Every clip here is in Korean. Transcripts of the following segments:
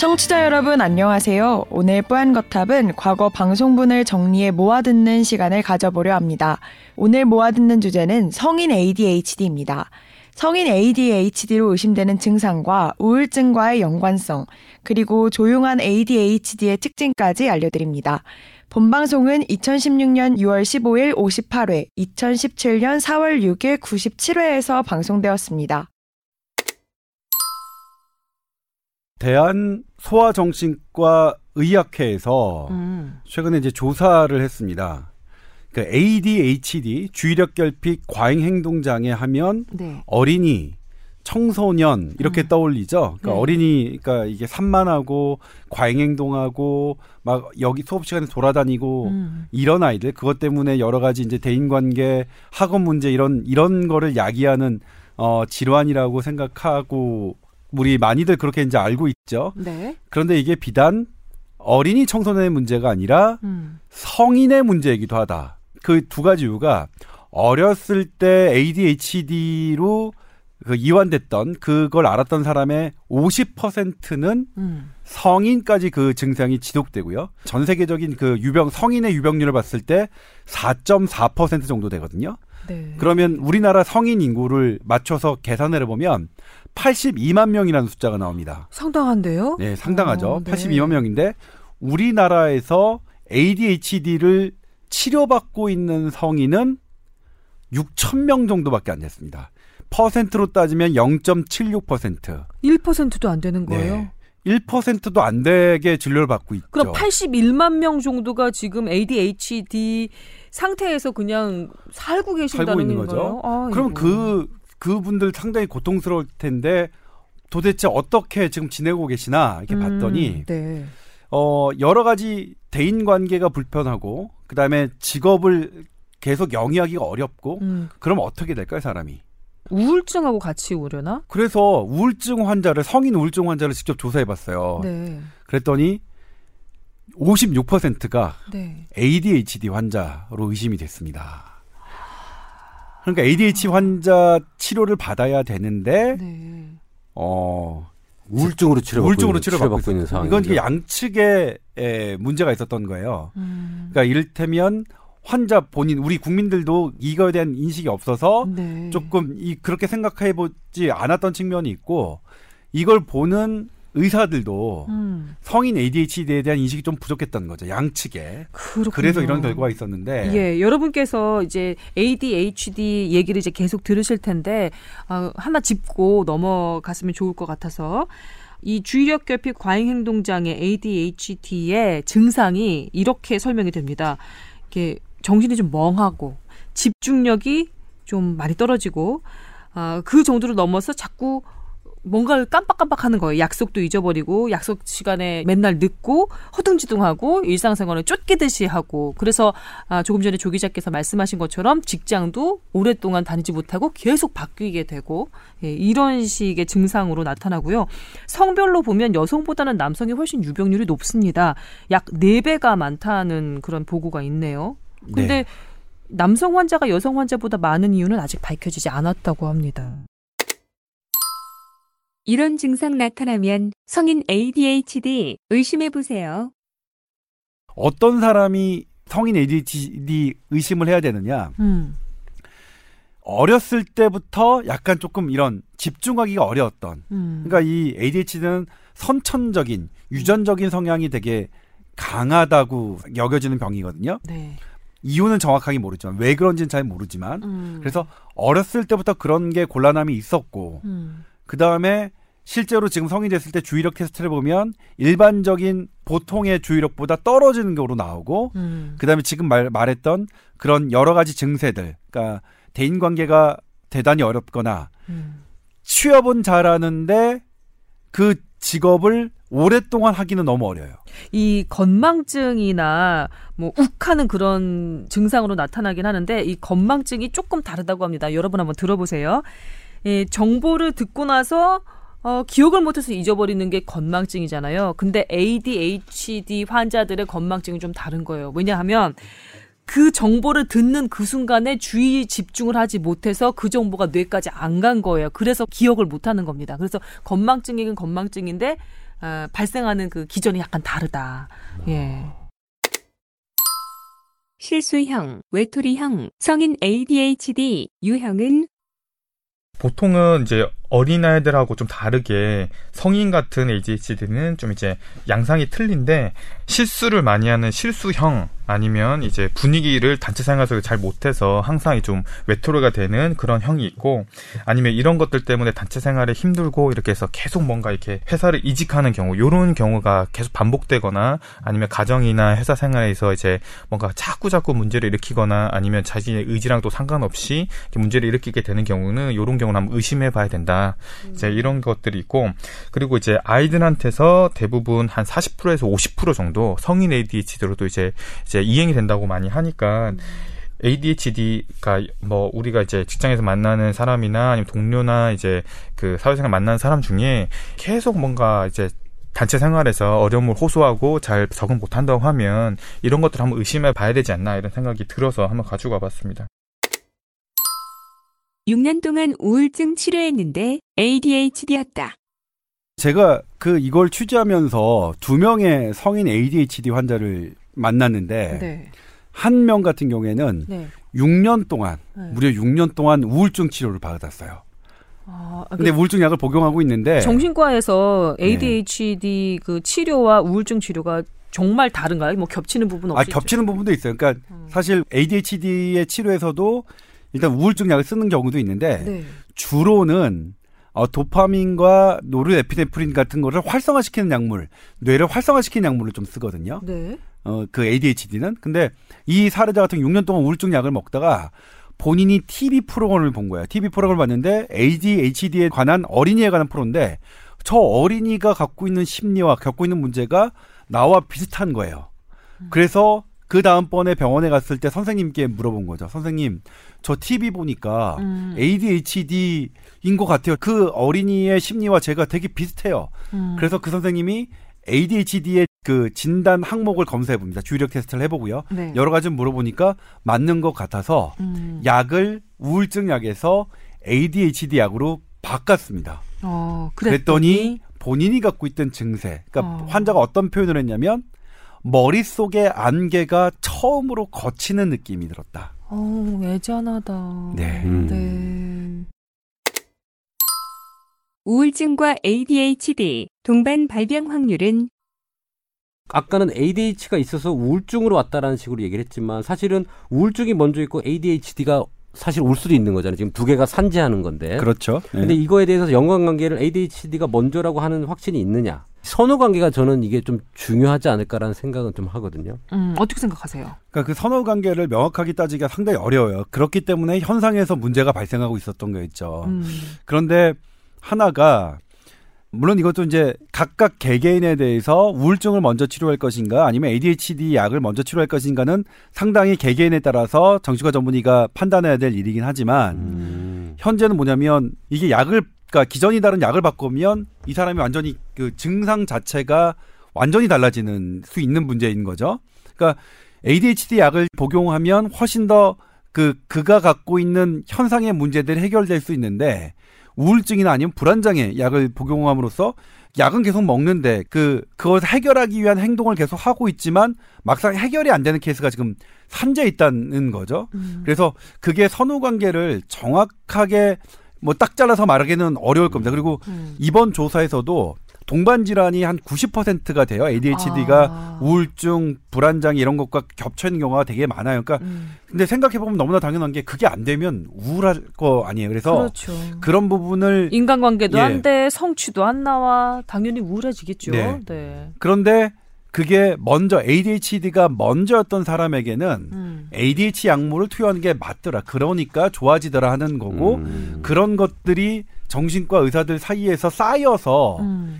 청취자 여러분 안녕하세요. 오늘 뿌얀거탑은 과거 방송분을 정리해 모아듣는 시간을 가져보려 합니다. 오늘 모아듣는 주제는 성인 ADHD입니다. 성인 ADHD로 의심되는 증상과 우울증과의 연관성, 그리고 조용한 ADHD의 특징까지 알려드립니다. 본방송은 2016년 6월 15일 58회, 2017년 4월 6일 97회에서 방송되었습니다. 대한 소아정신과 의학회에서 최근에 이제 조사를 했습니다. 그러니까 ADHD, 주의력 결핍 과잉 행동 장애 하면 네. 어린이, 청소년 이렇게 떠올리죠. 그러니까 네. 어린이, 그러니까 이게 산만하고 과잉 행동하고 막 여기 수업 시간에 돌아다니고 이런 아이들, 그것 때문에 여러 가지 이제 대인관계, 학업 문제 이런 거를 야기하는 질환이라고 생각하고. 우리 많이들 그렇게 이제 알고 있죠. 네. 그런데 이게 비단 어린이 청소년의 문제가 아니라 성인의 문제이기도 하다. 그 두 가지 이유가 어렸을 때 ADHD로 이완됐던 그걸 알았던 사람의 50%는 성인까지 그 증상이 지속되고요. 전 세계적인 그 성인의 유병률을 봤을 때 4.4% 정도 되거든요. 네. 그러면 우리나라 성인 인구를 맞춰서 계산을 해보면 82만 명이라는 숫자가 나옵니다. 상당한데요? 네, 상당하죠. 네. 82만 명인데 우리나라에서 ADHD를 치료받고 있는 성인은 6천 명 정도밖에 안 됐습니다. 퍼센트로 따지면 0.76%. 1%도 안 되는 거예요? 네. 1%도 안 되게 진료를 받고 있죠. 그럼 81만 명 정도가 지금 ADHD 상태에서 그냥 살고 계신다는 살고 있는 거죠. 아, 그럼 이거. 그분들 상당히 고통스러울 텐데 도대체 어떻게 지금 지내고 계시나 이렇게 봤더니 네. 여러 가지 대인관계가 불편하고 그다음에 직업을 계속 영위하기가 어렵고 그럼 어떻게 될까요, 사람이? 우울증하고 같이 오려나? 그래서 성인 우울증 환자를 직접 조사해봤어요. 네. 그랬더니 56%가 네. ADHD 환자로 의심이 됐습니다. 그러니까 ADHD 환자 치료를 받아야 되는데 네. 우울증으로 치료받고 있는 상황. 이건 양측의 문제가 있었던 거예요. 그러니까 이를테면 우리 국민들도 이거에 대한 인식이 없어서 네. 조금 그렇게 생각해보지 않았던 측면이 있고 이걸 보는 의사들도 성인 ADHD에 대한 인식이 좀 부족했던 거죠. 양측에. 그렇군요. 그래서 이런 결과가 있었는데. 예, 여러분께서 이제 ADHD 얘기를 이제 계속 들으실 텐데 하나 짚고 넘어갔으면 좋을 것 같아서. 이 주의력 결핍 과잉 행동 장애 ADHD의 증상이 이렇게 설명이 됩니다. 이렇게 정신이 좀 멍하고 집중력이 좀 많이 떨어지고 그 정도를 넘어서 자꾸 뭔가를 깜빡깜빡하는 거예요. 약속도 잊어버리고 약속 시간에 맨날 늦고 허둥지둥하고 일상생활을 쫓기듯이 하고 그래서 조금 전에 조 기자께서 말씀하신 것처럼 직장도 오랫동안 다니지 못하고 계속 바뀌게 되고 예, 이런 식의 증상으로 나타나고요. 성별로 보면 여성보다는 남성이 훨씬 유병률이 높습니다. 약 4배가 많다는 그런 보고가 있네요. 근데 네. 남성 환자가 여성 환자보다 많은 이유는 아직 밝혀지지 않았다고 합니다. 이런 증상 나타나면 성인 ADHD 의심해보세요. 어떤 사람이 성인 ADHD 의심을 해야 되느냐. 어렸을 때부터 약간 조금 이런 집중하기가 어려웠던. 그러니까 이 ADHD는 선천적인, 유전적인 성향이 되게 강하다고 여겨지는 병이거든요. 네. 이유는 정확하게 모르지만 왜 그런지는 잘 모르지만 그래서 어렸을 때부터 그런 게 곤란함이 있었고 그 다음에 실제로 지금 성인이 됐을 때 주의력 테스트를 보면 일반적인 보통의 주의력보다 떨어지는 거로 나오고 그 다음에 지금 말했던 그런 여러 가지 증세들 그러니까 대인관계가 대단히 어렵거나 취업은 잘하는데 그 직업을 오랫동안 하기는 너무 어려워요. 이 건망증이나 욱하는 그런 증상으로 나타나긴 하는데 이 건망증이 조금 다르다고 합니다. 여러분 한번 들어보세요. 예, 정보를 듣고 나서 기억을 못해서 잊어버리는 게 건망증이잖아요. 근데 ADHD 환자들의 건망증은 좀 다른 거예요. 왜냐하면 그 정보를 듣는 그 순간에 주의 집중을 하지 못해서 그 정보가 뇌까지 안 간 거예요. 그래서 기억을 못하는 겁니다. 그래서 건망증이긴 건망증인데 발생하는 그 기전이 약간 다르다. 예. 실수형, 외톨이형, 성인 ADHD 유형은? 보통은 이제 어린아이들하고 좀 다르게 성인 같은 ADHD는 좀 이제 양상이 틀린데, 실수를 많이 하는 실수형, 아니면 이제 분위기를 단체 생활에서 잘 못해서 항상 좀 외톨이가 되는 그런 형이 있고, 아니면 이런 것들 때문에 단체 생활에 힘들고 이렇게 해서 계속 뭔가 이렇게 회사를 이직하는 경우, 요런 경우가 계속 반복되거나, 아니면 가정이나 회사 생활에서 이제 뭔가 자꾸 문제를 일으키거나, 아니면 자신의 의지랑도 상관없이 문제를 일으키게 되는 경우는 요런 경우는 한번 의심해 봐야 된다. 이제 이런 것들이 있고, 그리고 이제 아이들한테서 대부분 한 40%에서 50% 정도 성인 ADHD로도 이제 이행이 된다고 많이 하니까, ADHD가 뭐 우리가 이제 직장에서 만나는 사람이나 아니면 동료나 이제 그 사회생활 만나는 사람 중에 계속 뭔가 이제 단체 생활에서 어려움을 호소하고 잘 적응 못한다고 하면 이런 것들을 한번 의심해 봐야 되지 않나, 이런 생각이 들어서 한번 가지고 와봤습니다. 6년 동안 우울증 치료했는데 ADHD였다. 제가 이걸 취재하면서 2명의 성인 ADHD 환자를 만났는데, 네. 한 명 같은 경우에는, 네. 6년 동안, 네. 무려 6년 동안 우울증 치료를 받았어요. 근데 우울증 약을 복용하고 있는데, 정신과에서 ADHD, 네. 그 치료와 우울증 치료가 정말 다른가요? 뭐 겹치는 부분 없이? 겹치는 부분도 있어요. 그러니까 사실 ADHD의 치료에서도 일단 우울증 약을 쓰는 경우도 있는데, 네. 주로는 도파민과 노르에피네프린 같은 거를 활성화시키는 약물, 뇌를 활성화시키는 약물을 좀 쓰거든요. 네. 그 ADHD는. 근데 이 사례자 같은 6년 동안 우울증 약을 먹다가 본인이 TV 프로그램을 본 거예요. TV 프로그램을 봤는데 ADHD에 관한 어린이에 관한 프로인데, 저 어린이가 갖고 있는 심리와 겪고 있는 문제가 나와 비슷한 거예요. 그래서 그 다음번에 병원에 갔을 때 선생님께 물어본 거죠. 선생님, 저 TV 보니까 ADHD인 것 같아요. 그 어린이의 심리와 제가 되게 비슷해요. 그래서 그 선생님이 ADHD의 그 진단 항목을 검사해 봅니다. 주의력 테스트를 해보고요. 네. 여러 가지 물어보니까 맞는 것 같아서 약을 우울증 약에서 ADHD 약으로 바꿨습니다. 그랬더니 본인이 갖고 있던 증세, 그러니까 환자가 어떤 표현을 했냐면, 머릿속의 안개가 처음으로 거치는 느낌이 들었다. 애잔하다. 네. 네. 우울증과 ADHD 동반 발병 확률은? 아까는 ADHD가 있어서 우울증으로 왔다라는 식으로 얘기를 했지만, 사실은 우울증이 먼저 있고 ADHD가 사실 올 수도 있는 거잖아요. 지금 두 개가 산재하는 건데. 그렇죠. 근데 이거에 대해서 연관관계를 ADHD가 먼저라고 하는 확신이 있느냐. 선후관계가 저는 이게 좀 중요하지 않을까라는 생각은 좀 하거든요. 어떻게 생각하세요? 그러니까 그 선후관계를 명확하게 따지기가 상당히 어려워요. 그렇기 때문에 현상에서 문제가 발생하고 있었던 거였죠. 그런데 하나가, 물론 이것도 이제 각각 개개인에 대해서 우울증을 먼저 치료할 것인가 아니면 ADHD 약을 먼저 치료할 것인가는 상당히 개개인에 따라서 정신과 전문의가 판단해야 될 일이긴 하지만, 현재는 뭐냐면 이게 약을, 그러니까 기전이 다른 약을 바꾸면 이 사람이 완전히 그 증상 자체가 완전히 달라지는 수 있는 문제인 거죠. 그러니까 ADHD 약을 복용하면 훨씬 더 그가 갖고 있는 현상의 문제들이 해결될 수 있는데, 우울증이나 아니면 불안장애 약을 복용함으로써 약은 계속 먹는데 그것을 해결하기 위한 행동을 계속 하고 있지만 막상 해결이 안 되는 케이스가 지금 산재에 있다는 거죠. 그래서 그게 선후관계를 정확하게 뭐 딱 잘라서 말하기는 어려울 겁니다. 그리고 이번 조사에서도 동반 질환이 한 90%가 돼요. ADHD가 우울증, 불안장애 이런 것과 겹쳐 있는 경우가 되게 많아요. 그러니까 근데 생각해 보면 너무나 당연한 게 그게 안 되면 우울할 거 아니에요. 그래서 그렇죠. 그런 부분을 인간관계도 안 돼, 성취도 안 나와, 당연히 우울해지겠죠. 네. 네. 그런데 그게 먼저 ADHD가 먼저였던 사람에게는 ADHD 약물을 투여하는 게 맞더라, 그러니까 좋아지더라 하는 거고, 그런 것들이 정신과 의사들 사이에서 쌓여서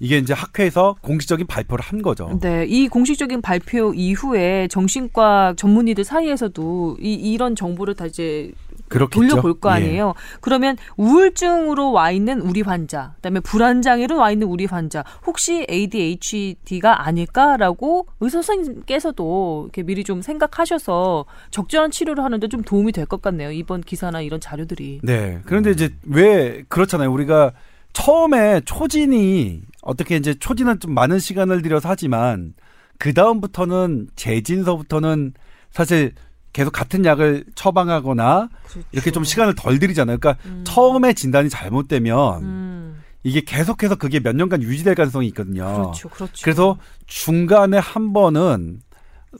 이게 이제 학회에서 공식적인 발표를 한 거죠. 네, 이 공식적인 발표 이후에 정신과 전문의들 사이에서도 이런 정보를 다 이제 그렇겠죠. 돌려볼 거 아니에요. 예. 그러면 우울증으로 와 있는 우리 환자, 그다음에 불안장애로 와 있는 우리 환자, 혹시 ADHD가 아닐까라고 의사 선생님께서도 이렇게 미리 좀 생각하셔서 적절한 치료를 하는데 좀 도움이 될 것 같네요. 이번 기사나 이런 자료들이. 네. 그런데 이제 왜 그렇잖아요. 우리가 처음에 초진이 어떻게 이제 초진은 좀 많은 시간을 들여서 하지만 그 다음부터는 재진서부터는 사실 계속 같은 약을 처방하거나 그렇죠. 이렇게 좀 시간을 덜 들이잖아요. 그러니까 처음에 진단이 잘못되면 이게 계속해서 그게 몇 년간 유지될 가능성이 있거든요. 그렇죠, 그렇죠. 그래서 중간에 한 번은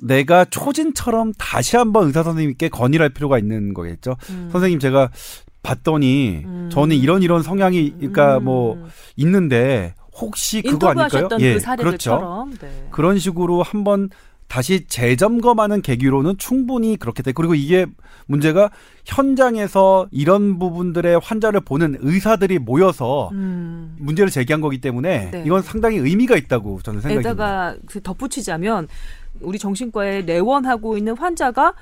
내가 초진처럼 다시 한번 의사 선생님께 건의를 할 필요가 있는 거겠죠. 선생님 제가 봤더니 저는 이런 성향이 그러니까 뭐 있는데 혹시 그거 아닐까요? 예, 그 사례들처럼. 그렇죠. 네. 그런 식으로 한번 다시 재점검하는 계기로는 충분히 그렇게 돼. 그리고 이게 문제가 현장에서 이런 부분들의 환자를 보는 의사들이 모여서 문제를 제기한 거기 때문에 네. 이건 상당히 의미가 있다고 저는 생각이 듭니다. 게다가 덧붙이자면 우리 정신과에 내원하고 있는 환자가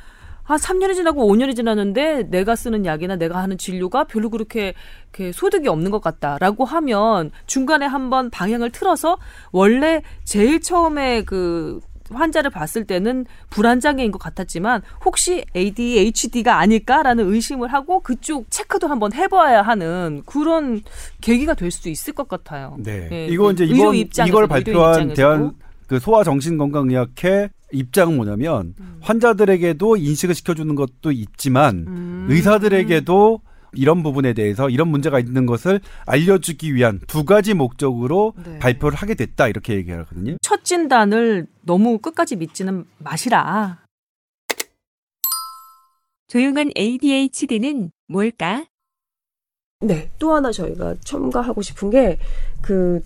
한 3년이 지나고 5년이 지났는데 내가 쓰는 약이나 내가 하는 진료가 별로 그렇게 소득이 없는 것 같다라고 하면 중간에 한번 방향을 틀어서 원래 제일 처음에 그 환자를 봤을 때는 불안장애인 것 같았지만 혹시 ADHD가 아닐까라는 의심을 하고 그쪽 체크도 한번 해봐야 하는 그런 계기가 될 수도 있을 것 같아요. 네, 예, 이거 이제 이걸 발표한 대한 그 소아정신건강의학회 입장은 뭐냐면 환자들에게도 인식을 시켜주는 것도 있지만 의사들에게도 이런 부분에 대해서 이런 문제가 있는 것을 알려주기 위한 두 가지 목적으로 네. 발표를 하게 됐다 이렇게 얘기하거든요. 첫 진단을 너무 끝까지 믿지는 마시라. 조용한 ADHD는 뭘까? 네, 또 하나 저희가 첨가하고 싶은 게 그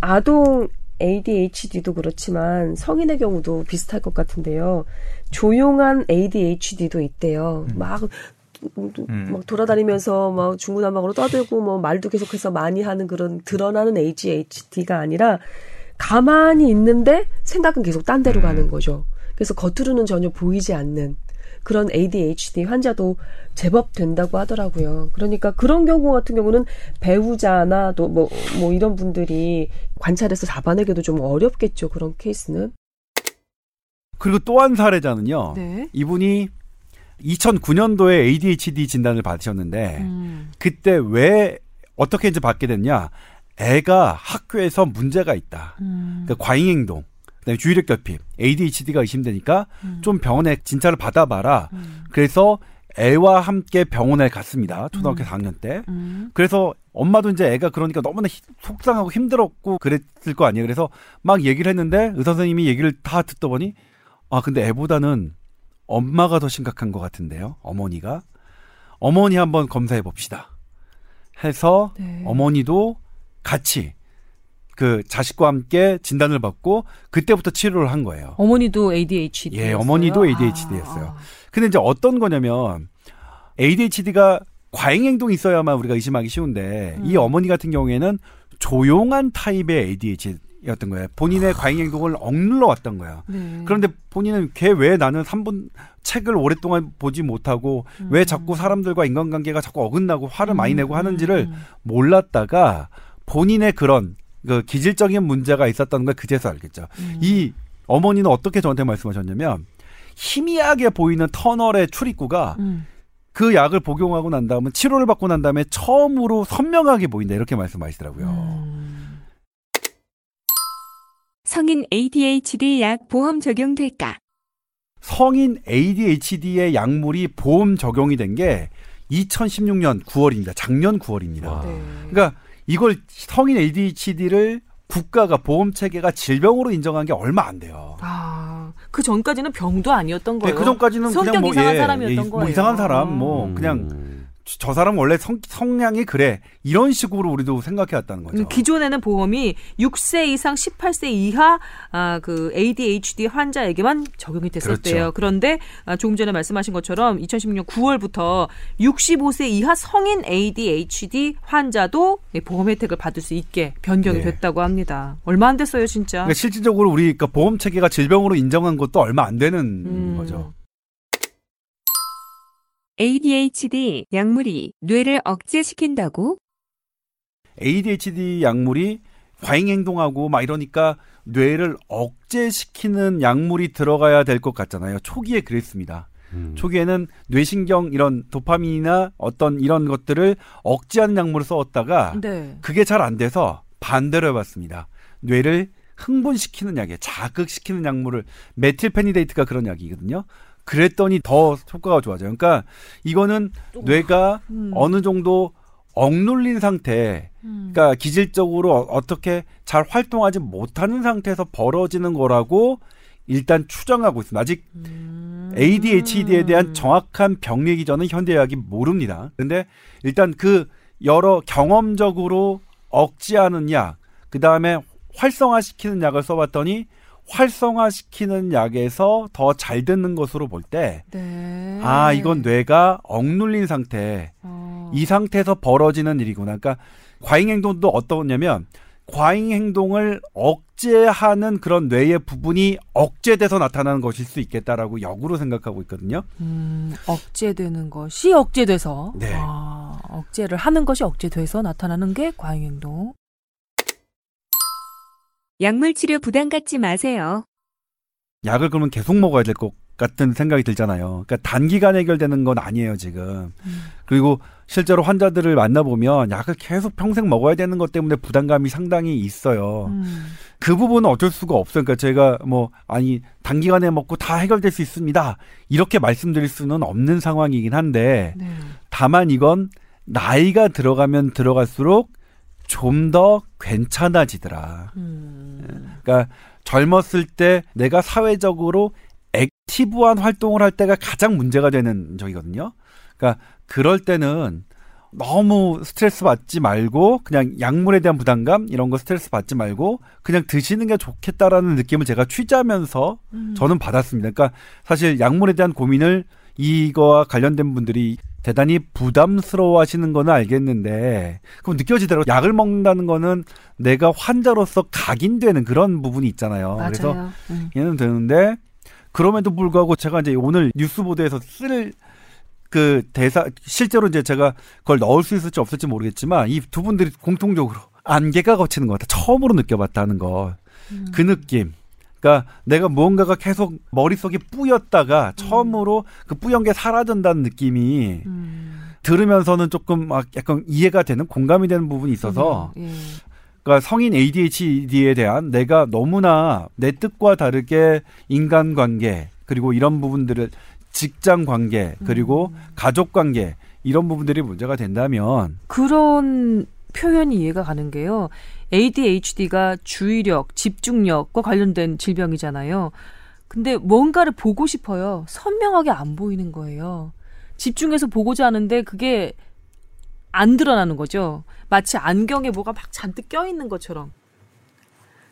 아동 ADHD도 그렇지만 성인의 경우도 비슷할 것 같은데요. 조용한 ADHD도 있대요. 막 돌아다니면서 막 중구난방으로 떠들고 뭐 말도 계속해서 많이 하는 그런 드러나는 ADHD가 아니라 가만히 있는데 생각은 계속 딴 데로 가는 거죠. 그래서 겉으로는 전혀 보이지 않는 그런 ADHD 환자도 제법 된다고 하더라고요. 그러니까 그런 경우 같은 경우는 배우자나 또 뭐 이런 분들이 관찰해서 잡아내기도 좀 어렵겠죠. 그런 케이스는. 그리고 또 한 사례자는요. 네. 이분이 2009년도에 ADHD 진단을 받으셨는데 그때 왜 어떻게 이제 받게 됐냐? 애가 학교에서 문제가 있다. 그러니까 과잉행동, 그다음에 주의력 결핍, ADHD가 의심되니까 좀 병원에 진찰을 받아봐라. 그래서 애와 함께 병원에 갔습니다. 초등학교 4학년 때. 그래서 엄마도 이제 애가 그러니까 너무나 속상하고 힘들었고 그랬을 거 아니에요. 그래서 막 얘기를 했는데 의사 선생님이 얘기를 다 듣다 보니 아 근데 애보다는 엄마가 더 심각한 것 같은데요. 어머니가. 어머니 한번 검사해 봅시다. 해서 네. 어머니도 같이 그 자식과 함께 진단을 받고 그때부터 치료를 한 거예요. 어머니도 ADHD였어요? 예, 어머니도 ADHD였어요. 근데 이제 어떤 거냐면 ADHD가 과잉 행동이 있어야만 우리가 의심하기 쉬운데 이 어머니 같은 경우에는 조용한 타입의 ADHD 였던 거예요. 본인의 과잉 행동을 억눌러 왔던 거예요. 네. 그런데 본인은 걔 왜 나는 3분 책을 오랫동안 보지 못하고 왜 자꾸 사람들과 인간관계가 자꾸 어긋나고 화를 많이 내고 하는지를 몰랐다가 본인의 그런 그 기질적인 문제가 있었다는 걸 그제서 알겠죠. 이 어머니는 어떻게 저한테 말씀하셨냐면 희미하게 보이는 터널의 출입구가 그 약을 복용하고 난 다음에 치료를 받고 난 다음에 처음으로 선명하게 보인다 이렇게 말씀하시더라고요. 성인 ADHD 약 보험 적용될까? 성인 ADHD의 약물이 보험 적용이 된 게 2016년 9월입니다. 작년 9월입니다. 네. 그러니까 이걸 성인 ADHD를 국가가 보험 체계가 질병으로 인정한 게 얼마 안 돼요. 아, 그 전까지는 병도 아니었던 거예요. 네, 그 전까지는 그냥 뭐 이상한 사람이었던 거예요. 이상한 사람, 뭐 그냥. 저 사람 원래 성향이 그래. 이런 식으로 우리도 생각해왔다는 거죠. 기존에는 보험이 6세 이상 18세 이하 그 ADHD 환자에게만 적용이 됐었대요. 그렇죠. 그런데 조금 전에 말씀하신 것처럼 2016년 9월부터 65세 이하 성인 ADHD 환자도 보험 혜택을 받을 수 있게 변경이 네. 됐다고 합니다. 얼마 안 됐어요, 진짜. 그러니까 실질적으로 우리 그러니까 보험 체계가 질병으로 인정한 것도 얼마 안 되는 거죠. ADHD 약물이 뇌를 억제시킨다고? ADHD 약물이 과잉 행동하고 막 이러니까 뇌를 억제시키는 약물이 들어가야 될 것 같잖아요. 초기에 그랬습니다. 초기에는 뇌신경 이런 도파민이나 어떤 이런 것들을 억제하는 약물을 써왔다가 네. 그게 잘 안 돼서 반대로 해봤습니다. 뇌를 흥분시키는 약에 자극시키는 약물을 메틸페니데이트가 그런 약이거든요. 그랬더니 더 효과가 좋아져요. 그러니까 이거는 뇌가 어느 정도 억눌린 상태, 그러니까 기질적으로 어떻게 잘 활동하지 못하는 상태에서 벌어지는 거라고 일단 추정하고 있습니다. 아직 ADHD에 대한 정확한 병리기 전은 현대의학이 모릅니다. 그런데 일단 그 여러 경험적으로 억제하는 약, 그 다음에 활성화시키는 약을 써봤더니 활성화시키는 약에서 더 잘 듣는 것으로 볼 때 네. 아, 이건 뇌가 억눌린 상태, 이 상태에서 벌어지는 일이구나. 그러니까 과잉 행동도 어떠냐면 과잉 행동을 억제하는 그런 뇌의 부분이 억제돼서 나타나는 것일 수 있겠다라고 역으로 생각하고 있거든요. 억제되는 것이 억제돼서 네. 아, 억제를 하는 것이 억제돼서 나타나는 게 과잉 행동. 약물 치료 부담 갖지 마세요. 약을 그러면 계속 먹어야 될 것 같은 생각이 들잖아요. 그러니까 단기간 해결되는 건 아니에요, 지금. 그리고 실제로 환자들을 만나보면 약을 계속 평생 먹어야 되는 것 때문에 부담감이 상당히 있어요. 그 부분은 어쩔 수가 없어요. 그러니까 제가 단기간에 먹고 다 해결될 수 있습니다. 이렇게 말씀드릴 수는 없는 상황이긴 한데 네. 다만 이건 나이가 들어가면 들어갈수록 좀 더 괜찮아지더라. 그러니까 젊었을 때 내가 사회적으로 액티브한 활동을 할 때가 가장 문제가 되는 적이거든요. 그러니까 그럴 때는 너무 스트레스 받지 말고 그냥 약물에 대한 부담감 이런 거 스트레스 받지 말고 그냥 드시는 게 좋겠다라는 느낌을 제가 취재하면서 저는 받았습니다. 그러니까 사실 약물에 대한 고민을 이거와 관련된 분들이 대단히 부담스러워 하시는 거는 알겠는데 그럼 느껴지더라고요. 약을 먹는다는 거는 내가 환자로서 각인되는 그런 부분이 있잖아요. 맞아요. 그래서 얘는 되는데 그럼에도 불구하고 제가 이제 오늘 뉴스 보도에서 쓸 그 대사 실제로 이제 제가 그걸 넣을 수 있을지 없을지 모르겠지만 이 두 분들이 공통적으로 안개가 걷히는 것 같아. 처음으로 느껴봤다는 것. 그 느낌. 그러니까 내가 무언가가 계속 머릿속에 뿌였다가 처음으로 그 뿌연 게 사라진다는 느낌이 들으면서는 조금 막 약간 이해가 되는 공감이 되는 부분이 있어서 그러니까 성인 ADHD에 대한 내가 너무나 내 뜻과 다르게 인간관계 그리고 이런 부분들을 직장관계 그리고 가족관계 이런 부분들이 문제가 된다면 그런 표현이 이해가 가는 게요. ADHD가 주의력, 집중력과 관련된 질병이잖아요. 근데 뭔가를 보고 싶어요. 선명하게 안 보이는 거예요. 집중해서 보고자 하는데 그게 안 드러나는 거죠. 마치 안경에 뭐가 막 잔뜩 껴있는 것처럼.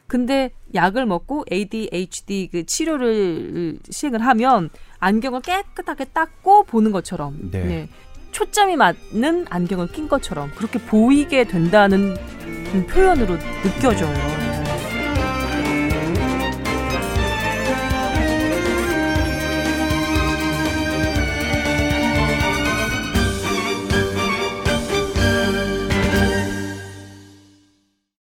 근데 약을 먹고 ADHD 그 치료를 시행을 하면 안경을 깨끗하게 닦고 보는 것처럼. 네. 네. 초점이 맞는 안경을 낀 것처럼 그렇게 보이게 된다는 표현으로 느껴져요.